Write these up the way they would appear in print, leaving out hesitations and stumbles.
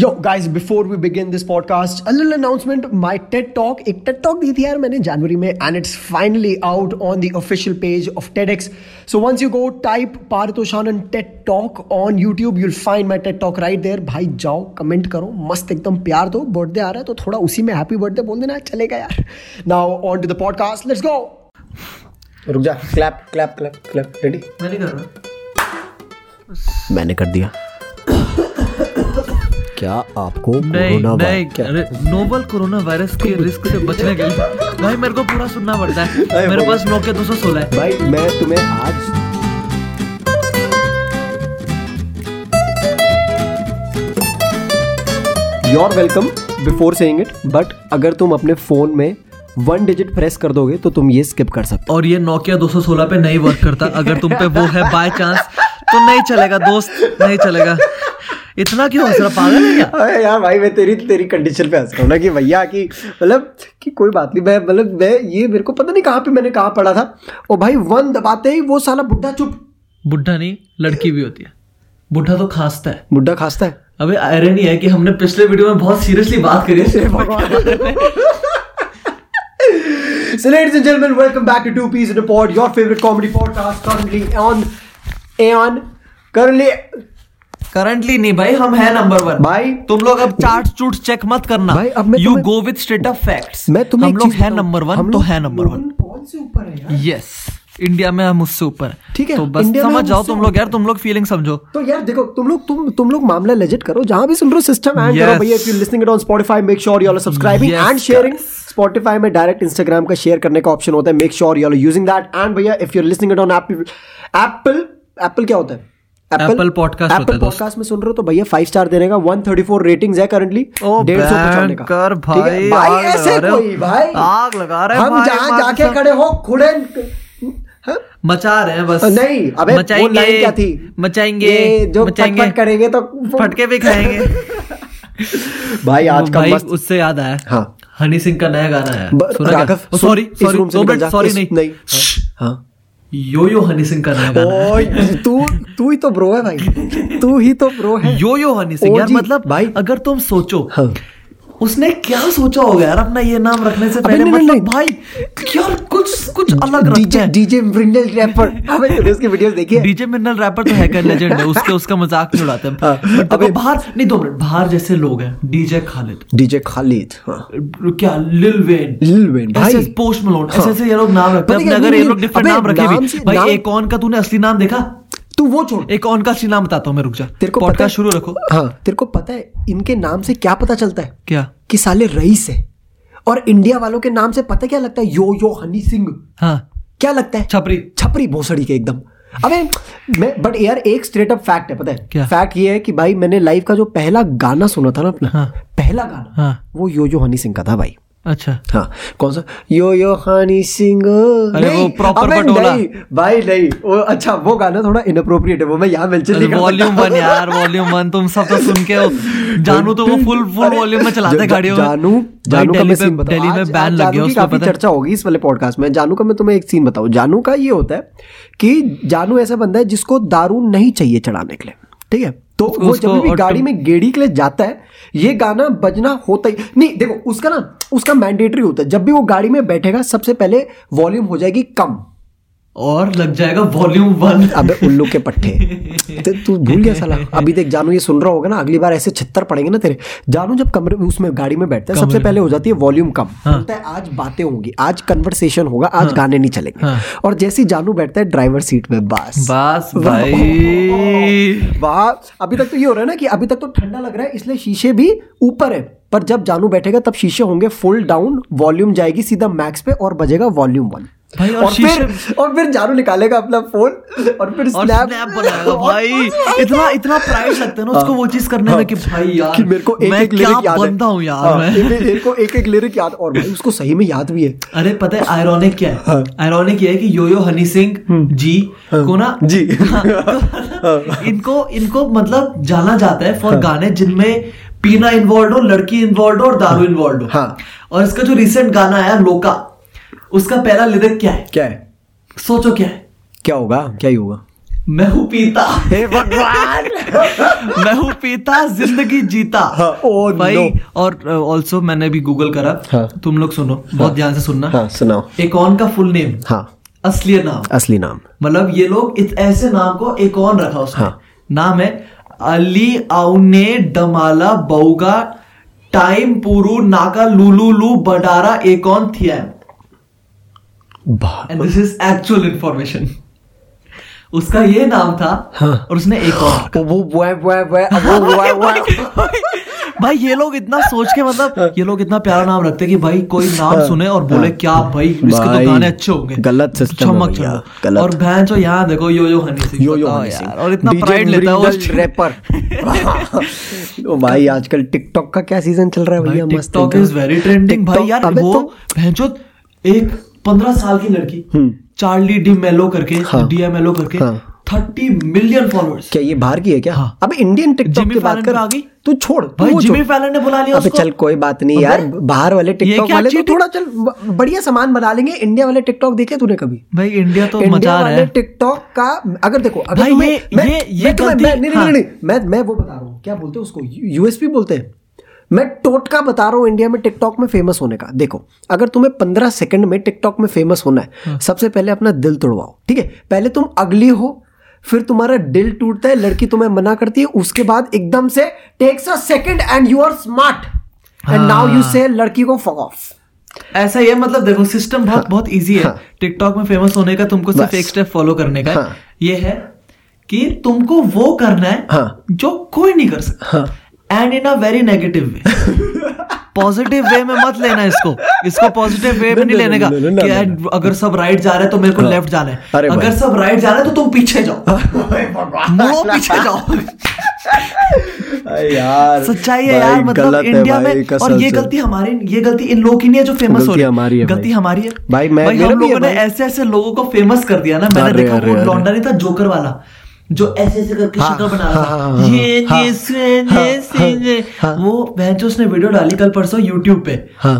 Yo guys, before we begin this podcast, a little announcement. My TED Talk, एक TED Talk दी थी यार मैंने जनवरी में, and it's finally out on the official page of TEDx. So once you go type Partoshanan TED Talk on YouTube, you'll find my TED Talk right there. भाई जाओ, comment करो, मस्त एकदम प्यार दो. बर्थडे आ रहा है तो थोड़ा उसी में हैप्पी बर्थडे बोल देना, चलेगा यार. Now on to the podcast. Let's go. रुक जा, clap clap clap clap. Ready? मैंने कर रहा, मैंने कर दिया. क्या आपको corona virus, novel corona virus के रिस्क से बचने के लिए भाई मेरे को पूरा सुनना पड़ता है. मेरे पास नोकिया 216 है भाई. मैं तुम्हें आज you are welcome before saying it, but अगर तुम अपने फोन में 1 digit प्रेस कर दोगे तो तुम ये स्किप कर सकते हो. और ये नोकिया 216 पे नहीं वर्क करता. अगर तुम पे वो है बाय चांस तो नहीं चलेगा दोस्त, नहीं चलेगा. इतना क्यों हंस रहा, पागल है क्या? अरे यार भाई, मैं तेरी कंडीशन पे हंस रहा हूँ ना कि भैया कि मतलब कि कोई बात नहीं. मैं मतलब मैं ये मेरे को पता नहीं कहाँ पे मैंने कहाँ पढ़ा था. और भाई 1 दबाते ही वो साला बुढ़ा चुप. बुढ़ा नहीं, लड़की भी होती है. बुढ़ा तो खांसता है. बुढ़ा खांसता है. अबे आयरनी है कि हमने पिछले वीडियो में बहुत सीरियसली बात करी है. So ladies and gentlemen, welcome back to Two Peas in a Pod, your favorite comedy podcast currently नहीं भाई, हम हैं नंबर 1 भाई. तुम लोग अब चार्ट चूट चेक मत करना भाई. अब you go with straight up facts. हम लोग हैं नंबर 1 तो है नंबर 1. कौन से ऊपर है यार? यस, इंडिया में हम उससे ऊपर. ठीक है, तो बस समझ जाओ तुम लोग यार. तुम लोग फीलिंग समझो तो यार. देखो तुम लोग मामला लेजिट करो. जहां भी सुन रहे हो सिस्टम एंड करो भैया. If you listening it on Spotify, make sure you are subscribing and sharing. Spotify में डायरेक्ट इंस्टाग्राम का शेयर करने का ऑप्शन होता है. Make sure you are using that. And भैया if you are listening it on Apple क्या होता है, Apple पॉडकास्ट होता है. पॉडकास्ट में सुन रहे हो तो भैया 5 स्टार देने का. 134 रेटिंग्स है करंटली. 150 कर भाई. भाई ऐसे कोई भाई आग लगा रहे हैं. हम जहां जाके खड़े हो खुड़े मचा रहे हैं बस. नहीं अबे वो लाइन क्या थी, मचाएंगे जो फटफट करेंगे तो फटके भी खाएंगे भाई. आज का मस्त उससे याद आया. हाँ, हनी सिंह का नया गाना है. सॉरी नहीं, हाँ, यो यो हनी सिंह का नया गाना. तू ही तो ब्रो है भाई, तू ही तो ब्रो है. यो यो हनी सिंह यार, मतलब भाई अगर तुम सोचो उसने क्या सोचा होगा यार अपना ये नाम रखने से पहले. मतलब भाई यार कुछ अलग रखते हैं. डीजे मिनरल रैपर, अबे तूने उसकी वीडियोस देखी है? डीजे मिनरल रैपर तो हैकर लेजेंड है. उसका मजाक नहीं उड़ाते हैं. अबे बाहर नहीं, 2 मिनट बाहर जैसे लोग हैं. डीजे खालिद, क्या लिल वेन भाई, पोस्ट मलोन, ऐसे ये लोग नाम रखते हैं. अगर ये लोग डिफरेंट नाम रखेंगे भाई. एकॉन का तूने असली नाम देखा? तू वो छोड़, एकॉन का असली नाम बताता हूँ मैं, रुक जा. पॉडकास्ट शुरू रखो. हाँ, तेरे को पता है इनके नाम से क्या पता चलता है? क्या कि साले रईस है. और इंडिया वालों के नाम से पता क्या लगता है? यो हनी सिंह. हाँ, क्या लगता है? छपरी भोसड़ी के एकदम. अबे मैं बट यार एक स्ट्रेट अप फैक्ट है, पता है क्या? फैक्ट ये है कि भाई मैंने लाइफ का जो पहला गाना सुना था ना अपना, हाँ, पहला गाना, हाँ, वो यो हनी सिंह का था भाई. अच्छा, हाँ, कौन सा? यो हनी सिंह. अरे वो प्रॉपर पटोला भाई नहीं. वो अच्छा, वो गाना थोड़ा इनअप्रोप्रिएट है. वो मैं यहाँ मेंशन नहीं करता. वॉल्यूम 1 तुम सब तो सुन के जानू तो वो फुल वॉल्यूम में चलाते हैं गाड़ियों. जानू का मैं सीन बताऊं, दिल्ली में बैन लग गया, उसका पता है, चर्चा होगी इस वाले पॉडकास्ट में. जानू का मैं तुम्हें एक सीन बताऊं. जानू का ये होता है कि जानू ऐसा बंदा है जिसको दारू नहीं चाहिए चढ़ाने के लिए. ठीक है, तो वो जब भी गाड़ी में गेड़ी के लिए जाता है ये गाना बजना होता ही नहीं. देखो उसका ना, उसका मैंडेटरी होता है जब भी वो गाड़ी में बैठेगा सबसे पहले वॉल्यूम हो जाएगी कम और लग जाएगा वॉल्यूम 1. अबे उल्लू के पट्टे तू भूल गया साला. अभी देख, जानू ये सुन रहा होगा ना, अगली बार ऐसे 76 पड़ेंगे ना तेरे. जानू जब कमरे में उसमें गाड़ी में बैठता है सबसे पहले हो जाती है वॉल्यूम कम. बोलता है आज बातें होंगी, आज कन्वर्सेशन होगा, आज गाने नहीं चलेंगे. और जैसे ही जानू बैठता है ड्राइवर सीट में, बस भाई वाह. अभी तक तो ये हो रहा है ना कि अभी तक तो ठंडा लग रहा है इसलिए शीशे भी ऊपर है, पर जब जानू बैठेगा तब शीशे होंगे फुल डाउन, वॉल्यूम जाएगी सीधा मैक्स पे और बजेगा वॉल्यूम 1 भाई. और फिर जानू निकालेगा अपना फोन और फिर स्नैप बनाएगा भाई. इतना प्राइड लगता है ना उसको वो चीज करने में कि भाई यार मेरे को एक लिरिक याद है. बंदा हूं यार मैं, मेरे को एक लिरिक याद. और भाई उसको सही में याद भी है. अरे पता है आयरॉनिक क्या है? आयरॉनिक ये है कि यो हनी सिंह जी को ना जी इनको मतलब जाना जाता है फॉर गाने जिनमें पीना इन्वॉल्व हो, लड़की इन्वॉल्व हो और दारू इन्वॉल्व हो. हाँ, और इसका जो रिसेंट गाना आया लोका, उसका पहला लिरिक क्या है? सोचो क्या है, क्या होगा? क्या ही होगा? मैं हूँ पीता, हे भगवान मैं हूँ पीता जिंदगी जीता। ओ भाई no. और ऑल्सो मैंने भी गूगल करा। हाँ. तुम लोग सुनो, बहुत ध्यान से सुनना। हाँ, सुनाओ। एकॉन का फुल नेम। हाँ. असली नाम मतलब ये लोग ऐसे नाम को एकॉन रखा उसने। हाँ. नाम है अली आउने डमाला बउगा टाइम पुरु नाका लुलुलु बडारा एकॉन थिया। And this is actual information. उसका ये नाम था। हाँ. और उसने एकॉन भाई ये लोग इतना सोच के, मतलब ये लोग इतना प्यारा नाम रखते कि भाई कोई नाम सुने और बोले क्या भाई इसके तो गाने अच्छे होंगे। गलत सिस्टम है भैया, गलत। और बहन जो यहाँ देखो यो हनी सिंह, यो हनी सिंह और इतना प्राइड लेता है उस रैपर। ओ भाई आजकल टिकटॉक का क्या सीजन चल रहा है भैया, मस्त। टिकटॉक इज वेरी ट्रेंडिंग भाई यार। वो बहन जो एक 15 साल की लड़की चार्ली डी मेलो करके, डीएमएलओ करके, 30 मिलियन फॉलोअर्स। क्या ये बाहर की है क्या? हाँ. अब इंडियन टिकटॉक की बात कर, आ गई तू छोड़ भाई, जिमी फैलन ने बुला लिया उसको। चल कोई बात नहीं यार, बाहर वाले टिकटॉक वाले तो थोड़ा चल बढ़िया सामान बना लेंगे। इंडिया वाले टिकटॉक देखे तूने कभी? भाई इंडिया तो मजा रहा है टिकटॉक का। अगर देखो अगर मैं वो बता रहा हूँ, क्या बोलते हैं उसको, यूएसपी बोलते हैं। मैं टोटका बता रहा हूँ इंडिया में टिकटॉक में फेमस होने का। देखो अगर तुम्हें 15 सेकंड में टिकटॉक में फेमस होना है, सबसे पहले अपना दिल तोड़वाओ। ठीक है, पहले तुम अगली हो, फिर तुम्हारा दिल टूटता है, लड़की तुम्हें मना करती है, उसके बाद एकदम से takes a second and you are smart and now you say लड़की को फक ऑफ। ऐसा ही है, मतलब देखो सिस्टम बहुत ईजी है टिकटॉक में फेमस होने का। तुमको सिर्फ एक स्टेप फॉलो करने का ये है कि तुमको वो करना है जो कोई नहीं कर सकता। And in a very negative way, positive way में मत लेना इसको पॉजिटिव वे में नहीं लेने का कि अगर सब राइट जा रहे हैं तो मेरे को लेफ्ट जाना है, अगर सब राइट जा रहे हैं तो तुम पीछे जाओ, मुड़ो पीछे जाओ। यार सच्चाई है यार, मतलब इंडिया में। और ये गलती इन लोगों की नहीं है जो फेमस हो रही है, गलती हमारी है भाई। हम लोगों ने ऐसे लोगों को फेमस कर दिया ना। मैंने देखा वो लौंडा नहीं था जोकर वाला जो ऐसे करके शक्ल बना रहा था, ये वो बहन जो उसने वीडियो डाली कल परसों यूट्यूब पे,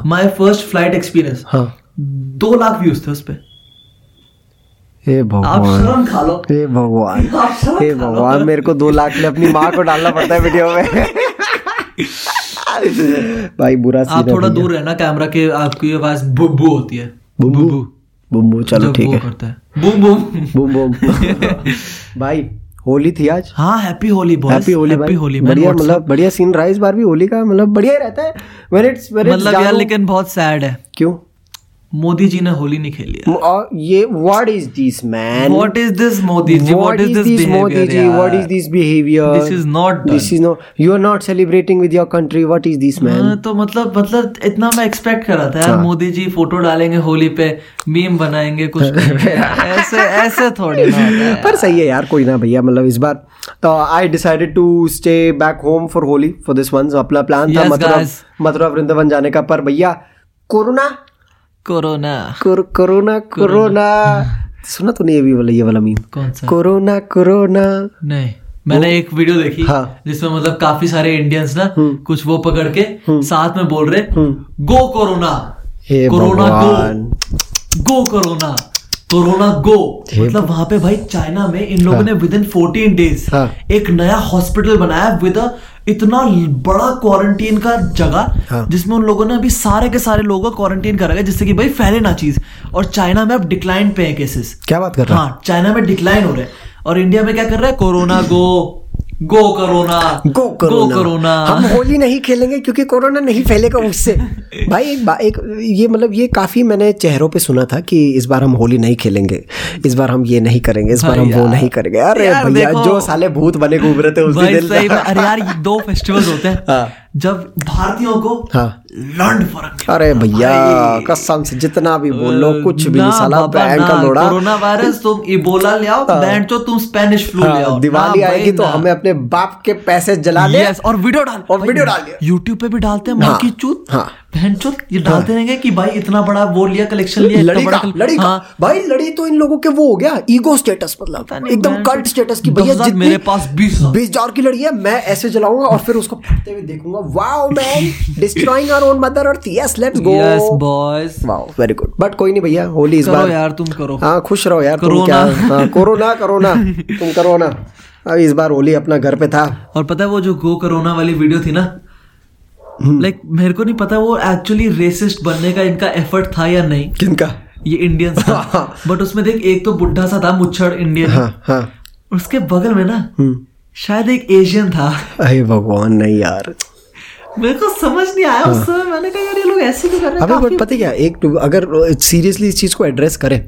my first flight experience, 2 lakh views थे उस पे। हे भगवान, हे भगवान मेरे को 2 लाख में अपनी माँ को डालना पड़ता है वीडियो में भाई। बुरा सीन है, आप थोड़ा दूर रहना कैमरा के, आपकी आवाज बुब्बू होती है, बुम्बू। चलो ठीक है, बुम भाई होली थी आज। हाँ, happy Holi boys, happy Holi बढ़िया, मतलब बढ़िया सीन रहा इस बार भी होली का, मतलब बढ़िया ही रहता है मतलब यार। लेकिन बहुत सैड है, क्यों? मोदी जी ने होली नहीं खेली है। और ये what is this man, what is this Modi ji, what is this Modi ji, what is this behaviour, this is not you are not celebrating with your country, what is this man. तो मतलब इतना मैं एक्सपेक्ट कर रहा था यार, मोदी जी फोटो डालेंगे होली पे, मीम बनाएंगे कुछ ऐसे थोड़ी ना। पर सही है यार, कोई ना भैया, मतलब इस बार I decided to stay back home for Holi for this once. अपना प्लान था मथुरा वृंदावन जाने का, पर भैया कोरोना सुना तो नहीं? ये वाला मीम कौन सा? कोरोना नहीं, मैंने एक वीडियो देखी। हाँ. जिसमें मतलब काफी सारे इंडियंस ना कुछ वो पकड़ के साथ में बोल रहे go corona, corona go, go corona, corona go. मतलब वहां पे भाई चाइना में इन लोगों ने विदिन 14 days एक नया हॉस्पिटल बनाया विद इतना बड़ा क्वारंटीन का जगह। हाँ. जिसमें उन लोगों ने अभी सारे के सारे लोगों को क्वारंटीन करा गया जिससे कि भाई फैले ना चीज। और चाइना में अब डिक्लाइन पे है केसेस। क्या बात कर रहा है? हाँ, चाइना में डिक्लाइन हो रहा है। और इंडिया में क्या कर रहा है? Corona go, go corona, go corona. हम होली नहीं खेलेंगे क्योंकि कोरोना नहीं फैलेगा उससे। भाई एक ये मतलब ये काफ़ी मैंने चेहरों पे सुना था कि इस बार हम होली नहीं खेलेंगे, इस बार हम ये नहीं करेंगे, इस बार हम वो नहीं करेंगे। अरे भैया जो साले भूत बने घूम रहे थे उस दिन। अरे यार 2 फेस्टिवल्स होते हैं जब भारतीयों को लंड फर्क। अरे भैया कसम से जितना भी बोलो कुछ भी साला बैंक का लोड़ा। कोरोना वायरस तुम इबोला ले आओ, बैंक तो तुम स्पेनिश फ्लू ले आओ। दिवाली आएगी तो हमें अपने बाप के पैसे जला ले। और वीडियो डाल, यूट्यूब पे भी डालते हैं। ये डालते रहेंगे कि भाई इतना बड़ा वो लिया कलेक्शन लिया, लड़ी का। हाँ। भाई लड़ी तो इन लोगों के वो हो गया ईगो स्टेटस, मतलब एकदम कल्ट स्टेटस की भैया मेरे पास 20,000 की लड़ी है, मैं ऐसे जलाऊंगा और फिर उसको फटते हुए देखूंगा। Wow man, destroying our own mother earth, yes let's go yes boys, wow very good. But कोई नहीं भैया, होली इस बार यार तुम करो, हां खुश रहो यार, कोरोना तुम करो ना। अब इस बार होली अपना घर पे था। और पता है वो जो गो कोरोना वाली वीडियो थी ना, लाइक मेरे को नहीं पता वो एक्चुअली रेसिस्ट बनने का इनका एफर्ट था या नहीं, किनका, ये इंडियंस का। बट उसमें देख एक तो बुढ़ा सा था मुच्छड़ इंडियन, उसके बगल में ना शायद एक एशियन था। अरे भगवान नहीं यार, मेरे को समझ नहीं आया उस समय, मैंने कहा यार ये लोग ऐसे क्यों कर रहे हैं। अबे बट पता है क्या, एक अगर सीरियसली इस चीज को एड्रेस करें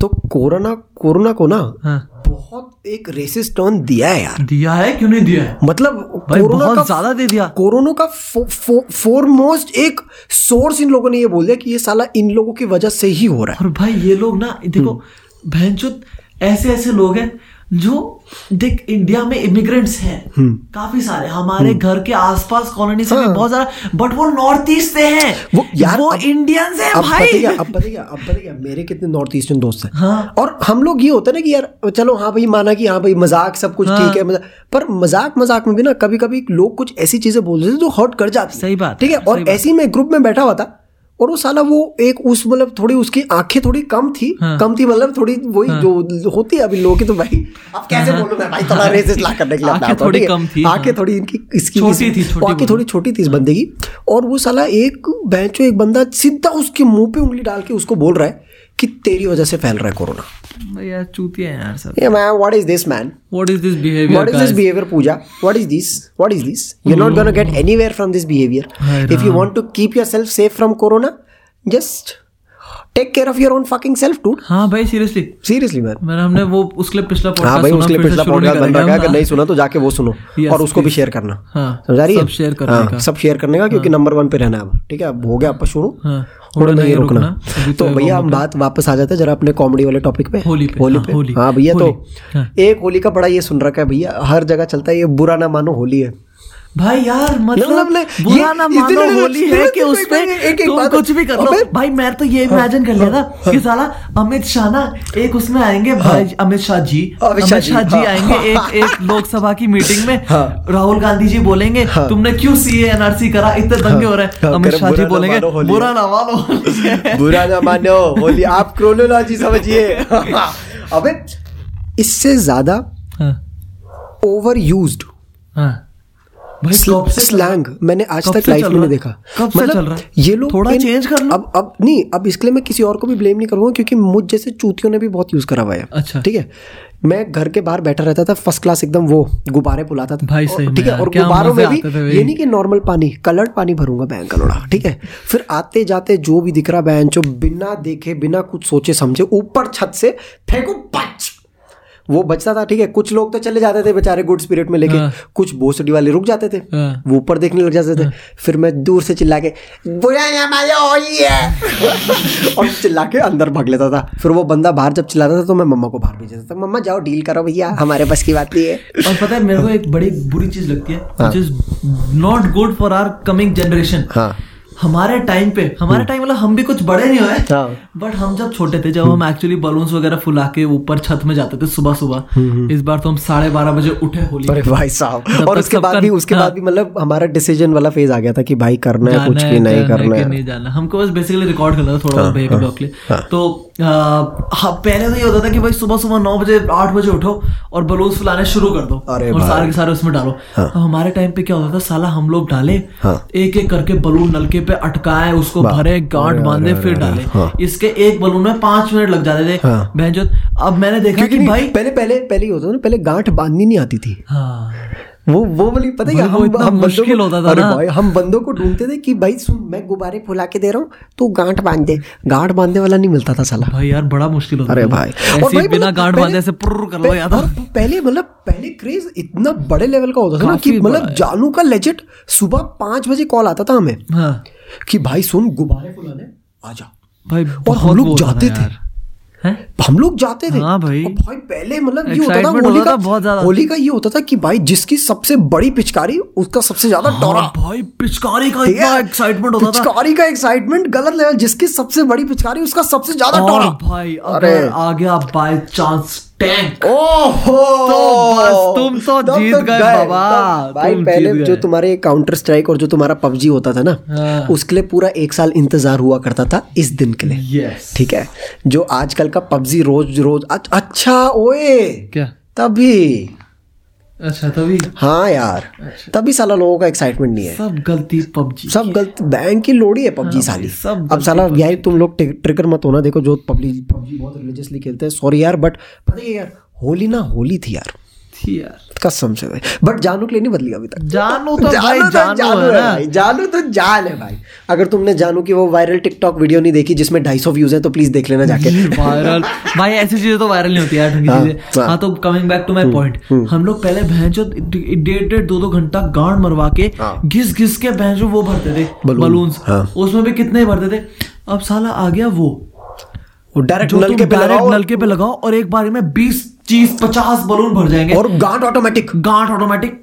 तो कोरोना को ना बहुत एक रेसिस्ट टर्न दिया है यार। दिया है, क्यों नहीं दिया है, मतलब कोरोना का ज्यादा दे दिया। कोरोना का फॉरमोस्ट एक सोर्स इन लोगों ने ये बोल दिया कि ये साला इन लोगों की वजह से ही हो रहा है। और भाई ये लोग ना देखो भैंचोद ऐसे ऐसे लोग हैं जो देख इंडिया में इमिग्रेंट्स हैं काफी सारे, हमारे घर के आसपास कॉलोनी से बहुत सारा, बट वो नॉर्थ ईस्ट से हैं, वो इंडियंस हैं भाई। अब पता क्या मेरे कितने नॉर्थ ईस्टर्न दोस्त हैं। हाँ। और हम लोग ये होता है ना कि यार चलो हाँ भाई माना कि हाँ भाई मजाक सब कुछ ठीक है, पर मजाक में भी ना कभी कभी लोग कुछ ऐसी चीजें बोल देते हैं जो हर्ट कर जाती है। सही बात, ठीक है। और ऐसी में ग्रुप में बैठा हुआ था और वो साला वो एक उस मतलब थोड़ी उसकी आंखें थोड़ी कम थी मतलब थोड़ी वही जो होती है अभी लोगों की, तो भाई अब कैसे बोलूं मैं भाई, थोड़ा रेसिस्ट ला करने के लिए आंखें थोड़ी कम थी, आंखें थोड़ी इनकी इसकी थोड़ी छोटी थी इस बंदे की। और वो साला एक बंदा सीधा उसके मुंह पे उंगली डाल के उसको बोल रहा है कि तेरी वजह से फैल रहा है कोरोना। यार चूतिया है यार सब। What is this man, what is this behaviour Pooja, what is this you are not gonna get anywhere from this behaviour. If you want to keep yourself safe from corona just take care of your own fucking self dude. हां भाई seriously man, हमने वो उसके पिछला podcast, हां भाई उसके पिछला पॉडकास्ट बन रहा है, अगर नहीं सुना तो जाके वो सुनो और उसको भी शेयर करना। समझ आ रही है, सब शेयर करने का क्योंकि नंबर 1 पे रहना है। ठीक है, अब हो गया आपका शुरू, थोड़ा नहीं रुकना। तो भैया हम बात वापस आ जाते हैं जरा अपने कॉमेडी वाले टॉपिक पे, होली पे। हां भैया, तो एक होली का बड़ा ये सुन रखा है भैया, हर जगह चलता है ये, बुरा ना मानो होली है भाई यार, मतलब बुरा ना मानो होली है कि उसपे तुम कुछ भी कर लो। भाई मैं तो ये इमेजिन कर लिया था कि साला अमित शाह ना एक उसमें आएंगे भाई, अमित शाह जी आएंगे एक लोकसभा की मीटिंग में, राहुल गांधी जी बोलेंगे तुमने क्यों CAA NRC करा, इतने दंगे हो रहे हैं। अमित शाह जी बोलेंगे बुरा ना मानो होली, आप क्रोनोलॉजी समझिए। अबे इससे ज्यादा ओवर यूज्ड स्लैंग मैंने आज तक लाइफ में नहीं देखा। मतलब ये लोग थोड़ा चेंज कर लो। अब नहीं, अब इसके लिए मैं किसी और को भी ब्लेम नहीं करूंगा क्योंकि मुझ जैसे चूतियों ने भी बहुत यूज करा हुआ है। अच्छा, ठीक है। मैं घर के बाहर बैठा रहता था, फर्स्ट क्लास एकदम वो गुब्बारे फुलाता था भाई, सही, ठीक है। और गुब्बारों में भी ये नहीं कि नॉर्मल पानी, कलर्ड पानी भरूंगा बैंक कलोड़ा, ठीक है। फिर आते जाते जो भी दिख रहा बैंक जो बिना देखे बिना कुछ सोचे समझे ऊपर छत से फेंको, वो बचता था, ठीक है। कुछ लोग तो चले जाते थे बेचारे गुड स्पिरिट में लेके, कुछ भोसड़ी वाले रुक जाते थे, वो ऊपर देखने लग जाते थे। फिर मैं दूर से चिल्ला के बुरा ना मानो होली है और चिल्ला के अंदर भाग लेता था। फिर वो बंदा बाहर जब चिल्लाता था तो मैं मम्मा को बाहर भेज देता था, मम्मा जाओ डील करो भैया, हमारे बस की बात नहीं है। और पता है मेरे को एक बड़ी बुरी चीज लगती है which is not good for our coming generation. हमारे टाइम मतलब हम भी कुछ बड़े नहीं हुए, बट हम जब छोटे थे, जब हम एक्चुअली बलून्स वगैरह फुला के ऊपर छत में जाते थे सुबह। इस बार तो हम 12:30 बजे उठे होली। अरे भाई साहब, और उसके बाद भी मतलब हमारा डिसीजन वाला फेज आ गया था कि भाई करना है कुछ भी, नहीं करना है, नहीं जाना। हमको बस बेसिकली रिकॉर्ड करना था थोड़ा ब्रेक ब्लॉक के लिए। तो पहले तो ये होता था कि भाई सुबह 9 बजे 8 बजे उठो और बलून्स फुलाने शुरू कर दो और सारे के सारे उसमें डालो। हमारे टाइम पे क्या होता था, साला हम लोग डाले एक एक करके बलून, नलके पे अटकाए, उसको भरे, गांठ बांधे, फिर डाले। इसके एक बलून में 5 मिनट लग जाते थे बहनचोद। अब मैंने देखा कि भाई पहले होता था ना, पहले गांठ बांधनी नहीं आती थी। वो बोली पता है हम मुश्किल होता था। अरे भाई हम बंदों को ढूंढते थे कि भाई सुन, मैं गुब्बारे फुला के दे रहा हूँ, तू गांठ बांध दे। गांठ बांधने वाला नहीं मिलता था साला भाई, यार बड़ा मुश्किल होता था। अरे भाई, और भाई बिना गांठ बांधे ऐसे पुर्र कर लो यार। पहले क्रेज इतना बड़े लेवल का होता था ना कि मतलब जानू का लेजिट सुबह 5 बजे कॉल आता था हमें कि भाई सुन गुब्बारे फुलाने आ जा भाई, और हम लोग जाते थे। हम लोग जाते थे। हाँ भाई, भाई पहले मतलब ये होता था होली का, ये होता था कि भाई जिसकी सबसे बड़ी पिचकारी उसका सबसे ज्यादा डरा। भाई पिचकारी का इतना एक्साइटमेंट होता था, पिचकारी का एक्साइटमेंट गलत लेवल, जिसकी सबसे बड़ी पिचकारी उसका सबसे ज्यादा डरा। भाई अरे आ गया बाय चांस टैंक, ओहो तुम तो जीत गए बाबा। भाई पहले जो तुम्हारे काउंटर स्ट्राइक और जो तुम्हारा पबजी होता था ना, उसके लिए पूरा एक साल इंतजार हुआ करता था इस दिन के लिए। ठीक है, जो आजकल का पबजी रोज रोज। अच्छा ओए क्या तभी, अच्छा तभी, हाँ यार तभी साला लोगों का एक्साइटमेंट नहीं है। सब गलती पबजी, सब गलती बैंक की लोड़ी है पबजी साली। अब साला यार तुम लोग ट्रिगर मत होना। देखो जो पबजी बहुत रिलीजियसली खेलते हैं, सॉरी यार बट पता है यार होली ना होली थी यार, कसम से। बट जानू के लिए नहीं बदली अभी तक। जानू तो भाई जानू तो जान है भाई। अगर तुमने जानू की वो वायरल टिकटॉक वीडियो नहीं देखी जिसमें 250 व्यूज है तो प्लीज देख लेना जाके। वायरल भाई ऐसी चीजें तो वायरल नहीं होती यार। हाँ तो coming back to my point, हम लोग पहले भैंसो डेढ़ 2 घंटा गांड मरवा के घिस घिस के भैंसो वो भरते थे बलून्स, उसमें भी कितने भरते थे। अब साला आ गया वो डायरेक्ट नलके पे लगाओ और एक बार में 20-50 बलून भर जाएंगे और गांठ ऑटोमेटिक।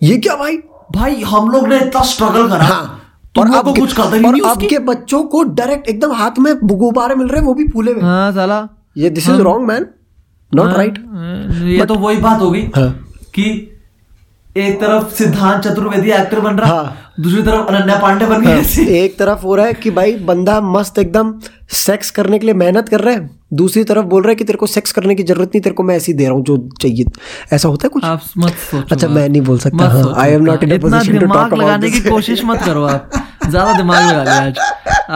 ये क्या भाई, भाई हम लोग ने इतना स्ट्रगल करा। हाँ। और अब कुछ करता ही नहीं। अब के बच्चों को डायरेक्ट एकदम हाथ में गुब्बारे मिल रहे हैं, वो भी फूले हुए। हाँ साला ये this is wrong man, not right. ये तो वही बात होगी कि एक तरफ सिद्धार्थ चतुर्वेदी एक्टर बन रहा, हाँ। दूसरी तरफ अनन्या पांडे बन गई। हाँ। एक तरफ हो रहा है कि भाई बंदा मस्त एकदम सेक्स करने के लिए मेहनत कर रहा है, दूसरी तरफ बोल रहा है कि तेरे को सेक्स करने की जरूरत नहीं, तेरे को मैं ऐसी दे रहा हूँ जो चाहिए। ऐसा होता है कुछ? आप मत सोचो। अच्छा मैं नहीं बोल सकता, I am not in a position to talk about. लगाने की कोशिश मत करो आप, ज्यादा दिमाग लगा लिया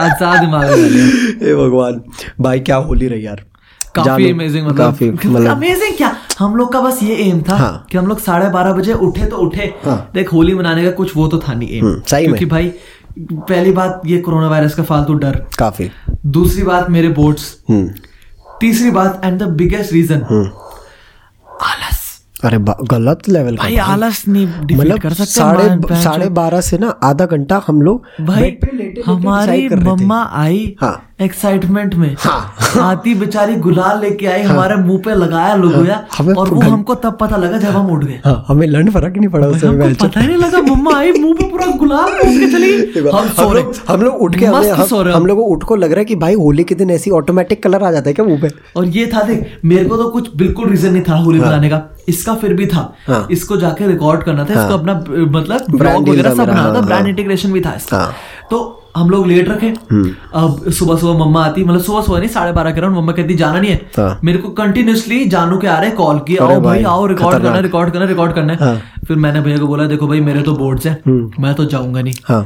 आज ज्यादा दिमाग लगा लिया। हे भगवान भाई क्या होली रही यार, काफी अमेजिंग। मतलब अमेजिंग क्या, हम लोग का बस ये एम था। हाँ। कि हम लोग 12:30 बजे उठे तो उठे। हाँ। देख होली मनाने का कुछ वो तो था नहीं एम, क्योंकि भाई पहली बात ये कोरोना वायरस का फालतू डर काफी, दूसरी बात मेरे बोर्ड्स, तीसरी बात एंड द बिगेस्ट रीजन आलस। अरे गलत लेवल भाई, आलस नहीं मतलब कर सकते। 12:30 से ना आधा घंटा हम लोग भाई हमारी मम्मा आई एक्साइटमेंट में। हाँ। आती बेचारी गुलाल लेके आई। हाँ। हमारे मुंह पे लगाया लोगों। हाँ। और वो हमको तब पता लगा जब हम उठ गए। हाँ। हमें लंड फर्क नहीं पड़ा उससे, पता ही नहीं लगा। मम्मा आई मुंह पे पूरा गुलाल लेके चली। हम लोग उठ के हम लोग उठ को लग रहा है कि भाई होली के दिन ऐसी ऑटोमेटिक कलर आ जाता है क्या मुंह पे। और ये था देख, मेरे को तो कुछ बिल्कुल रीजन नहीं था होली मनाने का, इसका फिर भी था। हाँ। इसको जाके रिकॉर्ड करना था। हाँ। इसको अपना मतलब ब्लॉग वगैरह सब बनाना था, ब्रांड इंटीग्रेशन भी था इसका। हाँ। तो हम लोग लेट रखे। अब सुबह सुबह मम्मा आती, मतलब सुबह सुबह नहीं 12:30 के राउंड मम्मा कहती जाना नहीं है। हाँ। मेरे को कंटिन्यूसली जानू के आ रहे कॉल की, आओ भाई आओ, रिकॉर्ड करना है। हाँ। फिर मैंने भैया को बोला देखो भाई मेरे तो बोर्ड्स हैं, मैं तो जाऊंगा नहीं।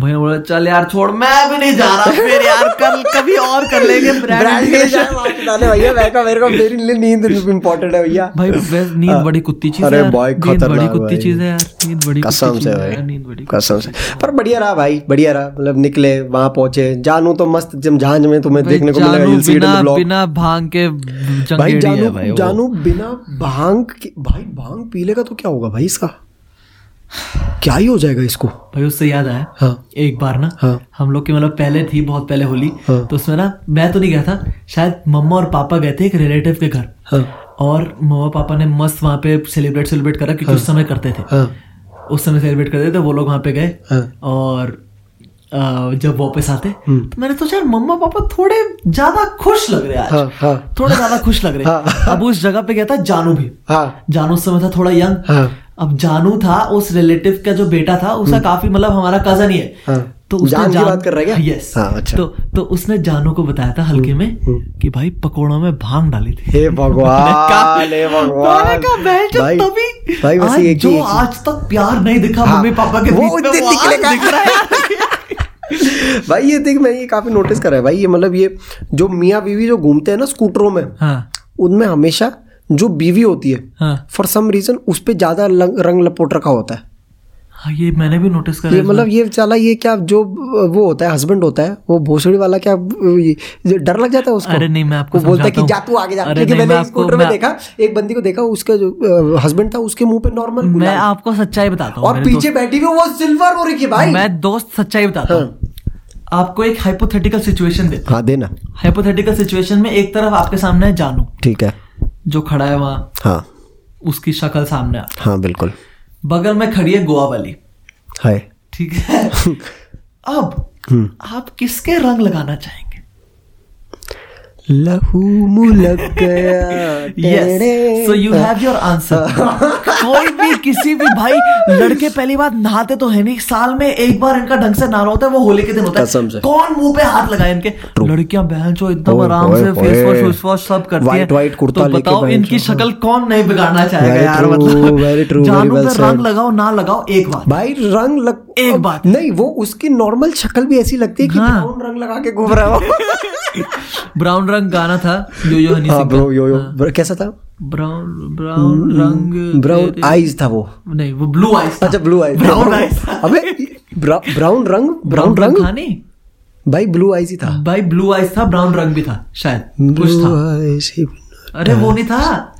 भैया बोला चल यार छोड़, मैं भी नहीं जा रहा फिर यार, कल कभी और कर लेंगे भैया। मेरे को मेरी नींद इंपॉर्टेंट है भैया। भाई नींद बड़ी कुत्ती चीज है। अरे भाई खतरनाक कुत्ती चीज है यार, नींद बड़ी कसम से भाई, कसम से। पर बढ़िया रहा भाई, बढ़िया रहा। मतलब निकले वहां पहुंचे, जानू तो मस्त जमझांझ में तुम्हें देखने को मिलेगा बिना भांग के। भाई जानू बिना भांग के, भाई भांग पी लेगा तो क्या होगा भाई, इसका क्या ही हो जाएगा इसको। भाई उससे याद आया। हाँ। एक बार ना। हाँ। हम लोग की मतलब पहले थी बहुत पहले होली। हाँ। तो उसमें ना मैं तो नहीं गया था, शायद मम्मा और पापा गए थे एक रिलेटिव के घर। हाँ। और मम्मा पापा ने मस्त वहाँ पे सेलिब्रेट करा क्योंकि। हाँ। उस समय करते थे। हाँ। उस समय सेलिब्रेट करते थे, वो लोग वहाँ पे गए। हाँ। और जब वापस आते तो मैंने सोचा मम्मा पापा थोड़े ज्यादा खुश लग रहे आज। हाँ, हाँ, थोड़े ज्यादा खुश लग रहे। हाँ, हाँ, अब उस जगह पे गया था जानू भी। हाँ, जानू उस समय था थोड़ा यंग। हाँ, अब जानू था उस रिलेटिव का जो बेटा था उसका काफी मतलब हमारा कजन ही है। हाँ, तो उसने बात कर रहा है क्या? यस। हाँ, अच्छा। तो उसने जानू को बताया था हल्के में कि भाई पकोड़ों में भांग डाली थी। हे भगवान, हे भगवान। भाई वैसे जो आज तक प्यार नहीं दिखा मम्मी पापा के बीच में भाई ये देख मैं ये काफी नोटिस करा है भाई। ये मतलब ये जो मियाँ बीवी जो घूमते हैं ना स्कूटरों में। हाँ। उनमें हमेशा जो बीवी होती है फॉर सम रीजन उस पे ज्यादा रंग लपोट रखा होता है। हाँ, ये मैंने भी नोटिस करा। ये मतलब ये चला ये क्या जो वो होता है हस्बैंड होता है वो भोसड़ी वाला, क्या डर लग जाता है उसको? अरे नहीं मैं आपको बोलता कि जा तू आगे जा, क्योंकि मैंने स्कूटर में देखा एक बंदी को देखा उसका जो हस्बैंड था उसके मुंह पे नॉर्मल। मैं आपको सच्चाई बताता हूँ, और पीछे बैठी हुई वो सिल्वर हो रही है भाई। मैं दोस्त सच्चाई बताता हूँ, आपको एक हाइपोथेटिकल सिचुएशन देता हूं। देना। हाइपोथेटिकल सिचुएशन में एक तरफ आपके सामने है जानू, ठीक है, जो खड़ा है वहाँ, हाँ, उसकी शक्ल सामने आ, हाँ बिल्कुल, बगल में खड़ी है गोवा वाली, हाय, ठीक है। अब आप किसके रंग लगाना चाहेंगे? लहू मुलक गया। So you have your answer. कोई भी किसी भी भाई, लड़के पहली बार नहाते तो है नहीं, साल में एक बार इनका ढंग से नहाना होता है, वो होली के दिन होता है। कौन मुंह पे हाथ लगाए इनके? लड़कियां बहन जो एकदम आराम से फेस वॉश सब करती है, तो बताओ इनकी शक्ल कौन नहीं बिगाड़ना चाहेगा यार। मतलब जानू पे रंग लगाओ ना लगाओ एक बार भाई, रंग लग एक बार नहीं, वो उसकी नॉर्मल शक्ल भी ऐसी लगती है कि ब्राउन रंग लगा के घूम रहा हो। ब्राउन रंग गाना था yo yo Honey Singh, bro yo yo कैसा था? ब्राउन रंग, ब्राउन आईज था वो, नहीं वो ब्लू आईज। अच्छा ब्लू आईज, ब्राउन आईज। अबे ब्राउन रंग था नहीं भाई, ब्लू आईज ही था भाई, ब्लू आईज था, ब्राउन रंग भी था शायद, कुछ था। अरे वो नहीं था,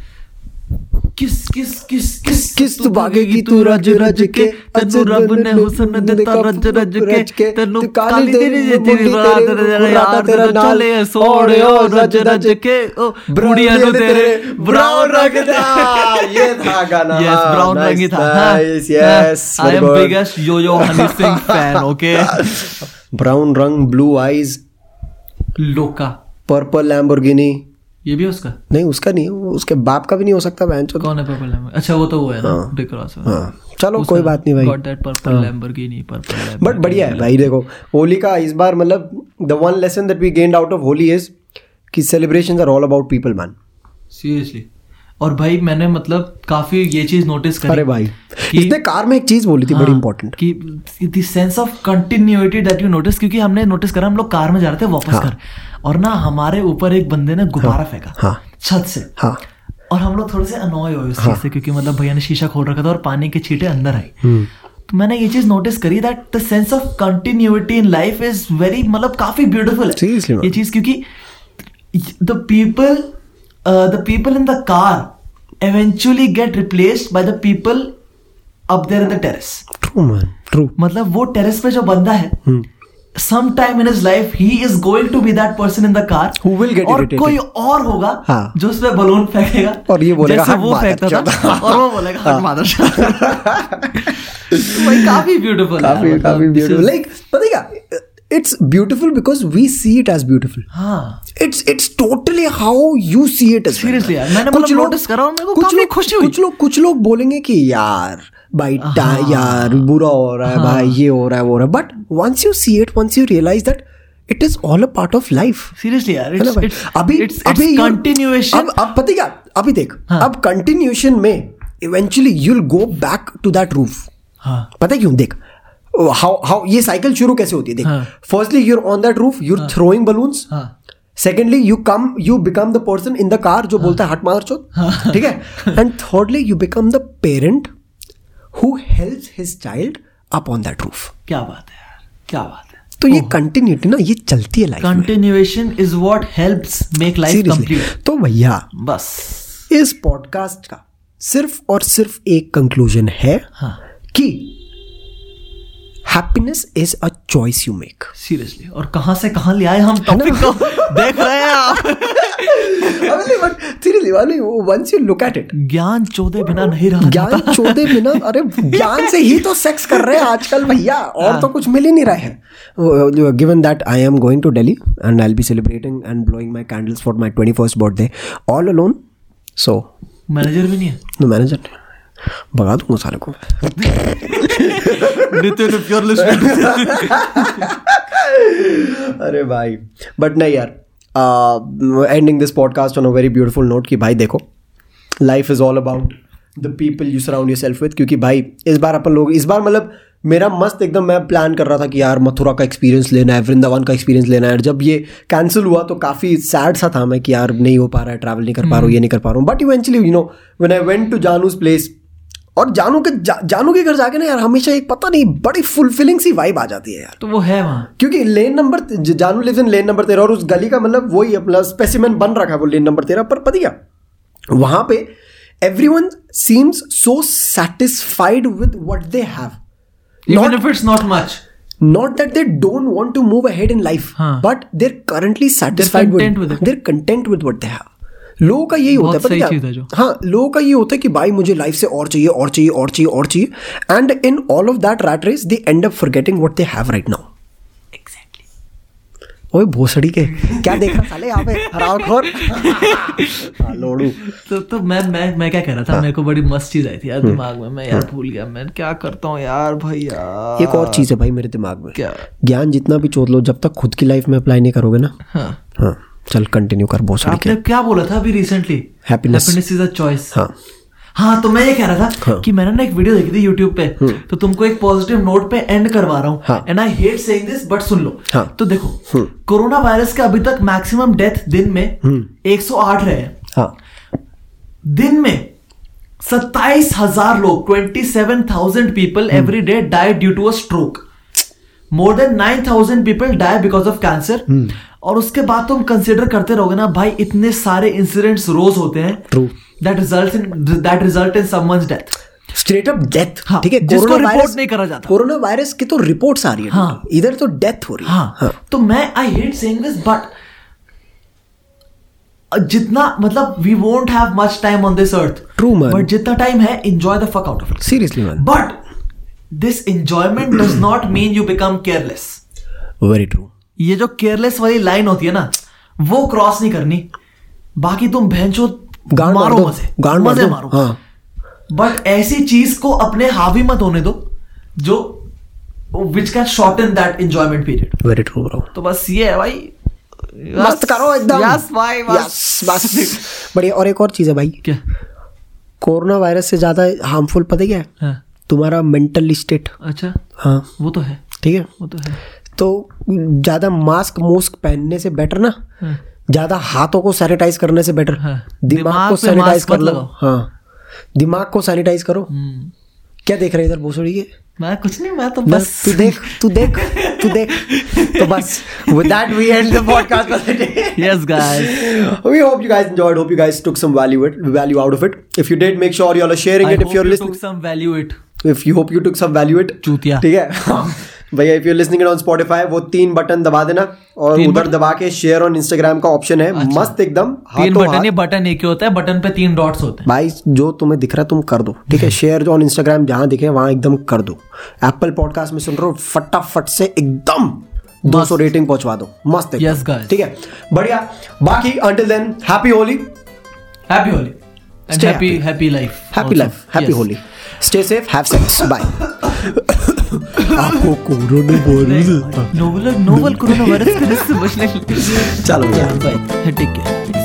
किस किस किस किस किस तू भागेगी तू रज रज के, तनु रब ने हुस्न देता रज रज के, तनु काली तेरी तेरी रात रात तेरा नाले सोड़े ओ रज रज के, ओ बुढ़िया नु तेरे ब्राउन रंग था। ये था गाना, यस ब्राउन रंग ही था। Yes yes, I am biggest yo yo Honey Singh fan. Okay, brown रंग, ब्लू आईज, लोका, पर्पल लैम्बोर्गिनी, ये भी उसका नहीं, उसका नहीं, उसके बाप का भी नहीं हो सकता। कौन है पर्पल लैम्बोर्गिनी? अच्छा वो तो वो है ना, डिक्रॉस है। चलो कोई बात नहीं भाई, got that purple Lamborghini, purple, but बढ़िया है भाई। देखो होली का इस बार मतलब the one lesson that we gained out of Holi is कि celebrations are all about people man, seriously. और भाई मैंने मतलब काफी ये चीज नोटिस करी। अरे भाई इसने कार में एक चीज बोली थी, हाँ, बड़ी इंपॉर्टेंट, कि the sense of continuity that you notice, क्योंकि हमने नोटिस करा, हम लोग कार में जा रहे थे वापस, हाँ, घर, और ना हमारे ऊपर एक बंदे ने गुब्बारा, हाँ, फेंका, हाँ, छत से, हाँ, और हम लोग थोड़े से अनॉय हुए उस चीज से, क्योंकि मतलब भैया ने शीशा खोल रखा था और पानी के छींटे अंदर आई। तो मैंने ये चीज नोटिस करी that the sense of continuity in life is very, मतलब काफी ब्यूटीफुल है ये चीज, क्योंकि the people in the car eventually get replaced by the people up there in the terrace. True man, true. मतलब वो terrace पे जो बंदा है, sometime in his life he is going to be that person in the car who will get irritated. और कोई और होगा, हाँ, जो उसपे बलून फेंकेगा और ये बोलेगा जैसे वो फेंकता था, और वो बोलेगा हट मादरशा। काफी beautiful, काफी beautiful. Like पता क्या? It's beautiful because we see it as beautiful. हाँ. It's totally how you see it as well. Seriously यार, मैंने कुछ नोटिस करा और मेरे को काफी खुशी हुई। कुछ लोग बोलेंगे कि यार भाई यार बुरा हो रहा है, हाँ, भाई ये हो रहा है वो हो रहा है, but once you see it, once you realize that it is all a part of life. Seriously यार, it's continuation. अब पता क्या? अभी देख, अब continuation में eventually you'll go back to that roof. हाँ. पता क्यों? देख how ये साइकिल शुरू कैसे होती है, देख। Firstly you're on that roof, you're throwing balloons. Secondly you become the person in the car जो बोलता है हट मार चोद, ठीक है, and thirdly you become the parent who helps his child up on that roof. क्या बात है यार, क्या बात है। तो ये कंटिन्यूटी ना, ये चलती है लाइफ में। Continuation is what helps make life complete. तो भैया बस इस पॉडकास्ट का सिर्फ और सिर्फ एक कंक्लूजन है कि Happiness is a choice you make. Seriously. और कहाँ से कहाँ ले आए हम टॉपिक को, देख रहे हैं आप। but seriously, once you look at it, ज्ञान चोदे बिना नहीं रहा। ज्ञान चोदे बिना, अरे ज्ञान से ही तो सेक्स कर रहे हैं आजकल भैया, और तो कुछ मिल ही नहीं रहा है। Given that I am going to Delhi and I'll be celebrating and blowing my candles for my 21st birthday all alone. So manager भी नहीं है? No मैनेजर नहीं, भगा दूंगा सारे को। अरे भाई बट नहीं यार, ending this podcast on a very beautiful note कि भाई देखो life is all about the people you surround yourself with. क्योंकि भाई इस बार मतलब मेरा मस्त एकदम, मैं प्लान कर रहा था कि यार मथुरा का एक्सपीरियंस लेना है, वृंदावन का एक्सपीरियंस लेना है, और जब ये कैंसिल हुआ तो काफ़ी सैड सा था मैं कि यार नहीं हो पा रहा है, ट्रैवल नहीं कर पा रहा हूँ, ये नहीं कर पा रहा हूँ। But eventually you know when I went to जानूस place और जानू के घर जाके ना यार हमेशा एक पता नहीं बड़ी फुलफिलिंग सी वाइब आ जाती है यार। तो वो है वहाँ, क्योंकि जानू लिव्स इन लेन नंबर 13 और उस गली का मतलब वही अपना स्पेसिमेन बन रखा है वो लेन नंबर 13 पर। पता क्या वहाँ पे everyone seems so satisfied with what they have, even if it's not much. Not that they don't want to move ahead in life, but they're currently satisfied with it. They're content with what they have. लोगों का यही होता है, पता है? हाँ, लोगों का ये होता है कि भाई मुझे लाइफ से और चाहिए और चाहिए और चाहिए और चाहिए, and in all of that rat race they end up forgetting what they have right now. ओए भोसड़ी के क्या देख रहा साले यहाँ पे हरामखोर लोडू. तो मैं क्या कह रहा था, मेरे को बड़ी मस्त चीज आई थी यार दिमाग में, मैं यार भूल गया मैं क्या करता हूँ यार भाई. यार एक और चीज है भाई मेरे दिमाग में, क्या ज्ञान जितना भी चोद लो जब तक खुद की लाइफ में अप्लाई नहीं करोगे ना. हाँ हाँ चल कंटिन्यू कर भोसड़ी के. आपने क्या बोला था अभी recently, happiness is a choice. हाँ हाँ, तो मैं ये कह रहा था कि मैंने ना एक वीडियो देखी थी यूट्यूब पे, तो तुमको एक पॉजिटिव नोट पे एंड करवा रहा हूँ, and I hate saying this but सुन लो. तो देखो कोरोना वायरस के अभी तक मैक्सिमम डेथ दिन में 108 रहे हैं. दिन में 27,000 लोग 27,000 people every day die due to a stroke. More than 9,000 people die because of cancer. और उसके बाद तुम कंसिडर करते रहोगे ना भाई, इतने सारे इंसिडेंट्स रोज होते हैं. True. That result in someone's death. Straight up death. हाँ, ठीक है, जिसको रिपोर्ट नहीं करा जाता. कोरोना वायरस की तो रिपोर्ट्स आ रही है. हाँ, इधर तो डेथ हो रही है. हाँ, हाँ. तो मैं I hate saying this but जितना मतलब we won't have much time on this earth. True man. But जितना time है enjoy the fuck out of it. Seriously man. But this enjoyment does not mean you become careless. Very true. ये जो careless वाली line होती है ना वो cross नहीं करनी. बाकी तुम भैंचो गाड़ मारो मजे. हाँ. बट ऐसी चीज को अपने हावी मत होने दो जो which can shorten that enjoyment period. Very true bro. तो बस ये है भाई, मस्त करो एकदम. यस भाई बस बढ़िया. और एक और चीज है भाई, क्या कोरोना वायरस से ज्यादा हार्मफुल पता क्या है? तुम्हारा मेंटल स्टेट. अच्छा हाँ वो तो है, ठीक है वो तो है. तो ज्यादा मास्क मोस्क पहनने से बेटर ना, ज्यादा हाथों को सैनिटाइज करने से बेटर दिमाग को सैनिटाइज कर लो. हाँ दिमाग को सैनिटाइज करो. क्या देख रहे इधर भोसड़ी के? मैं कुछ नहीं, मैं तो बस तू देख तो बस. With that we end the podcast for today. Yes guys, we hope you guys enjoyed, hope you guys took some value out of it. If you did, make sure you all are sharing it. If you're listening, took some value it. If you hope you took some value it. चूतिया, ठीक है भैया. If you listening it on Spotify वो 3 button दबा देना, और उधर दबा के शेयर ऑन इंस्टाग्राम का ऑप्शन है. अच्छा, मस्त एकदम. 3 बटन है, बटन एक ही होता है, बटन पे 3 डॉट्स होते हैं भाई. जो तुम्हें दिख रहा है तुम कर दो, ठीक है. शेयर ऑन इंस्टाग्राम जहां दिखे वहां एकदम कर दो. एप्पल पॉडकास्ट में सुन रहे हो फटाफट से एकदम 200 रेटिंग पहुंचवा दो, मस्त. यस गाइस, ठीक है बढ़िया. बाकी until then happy Holi, happy Holi and happy life, happy life, happy Holi. Stay safe, have sex, bye. आपको corona virus novel corona virus से बचने के लिए चलो यार भाई, टेक केयर.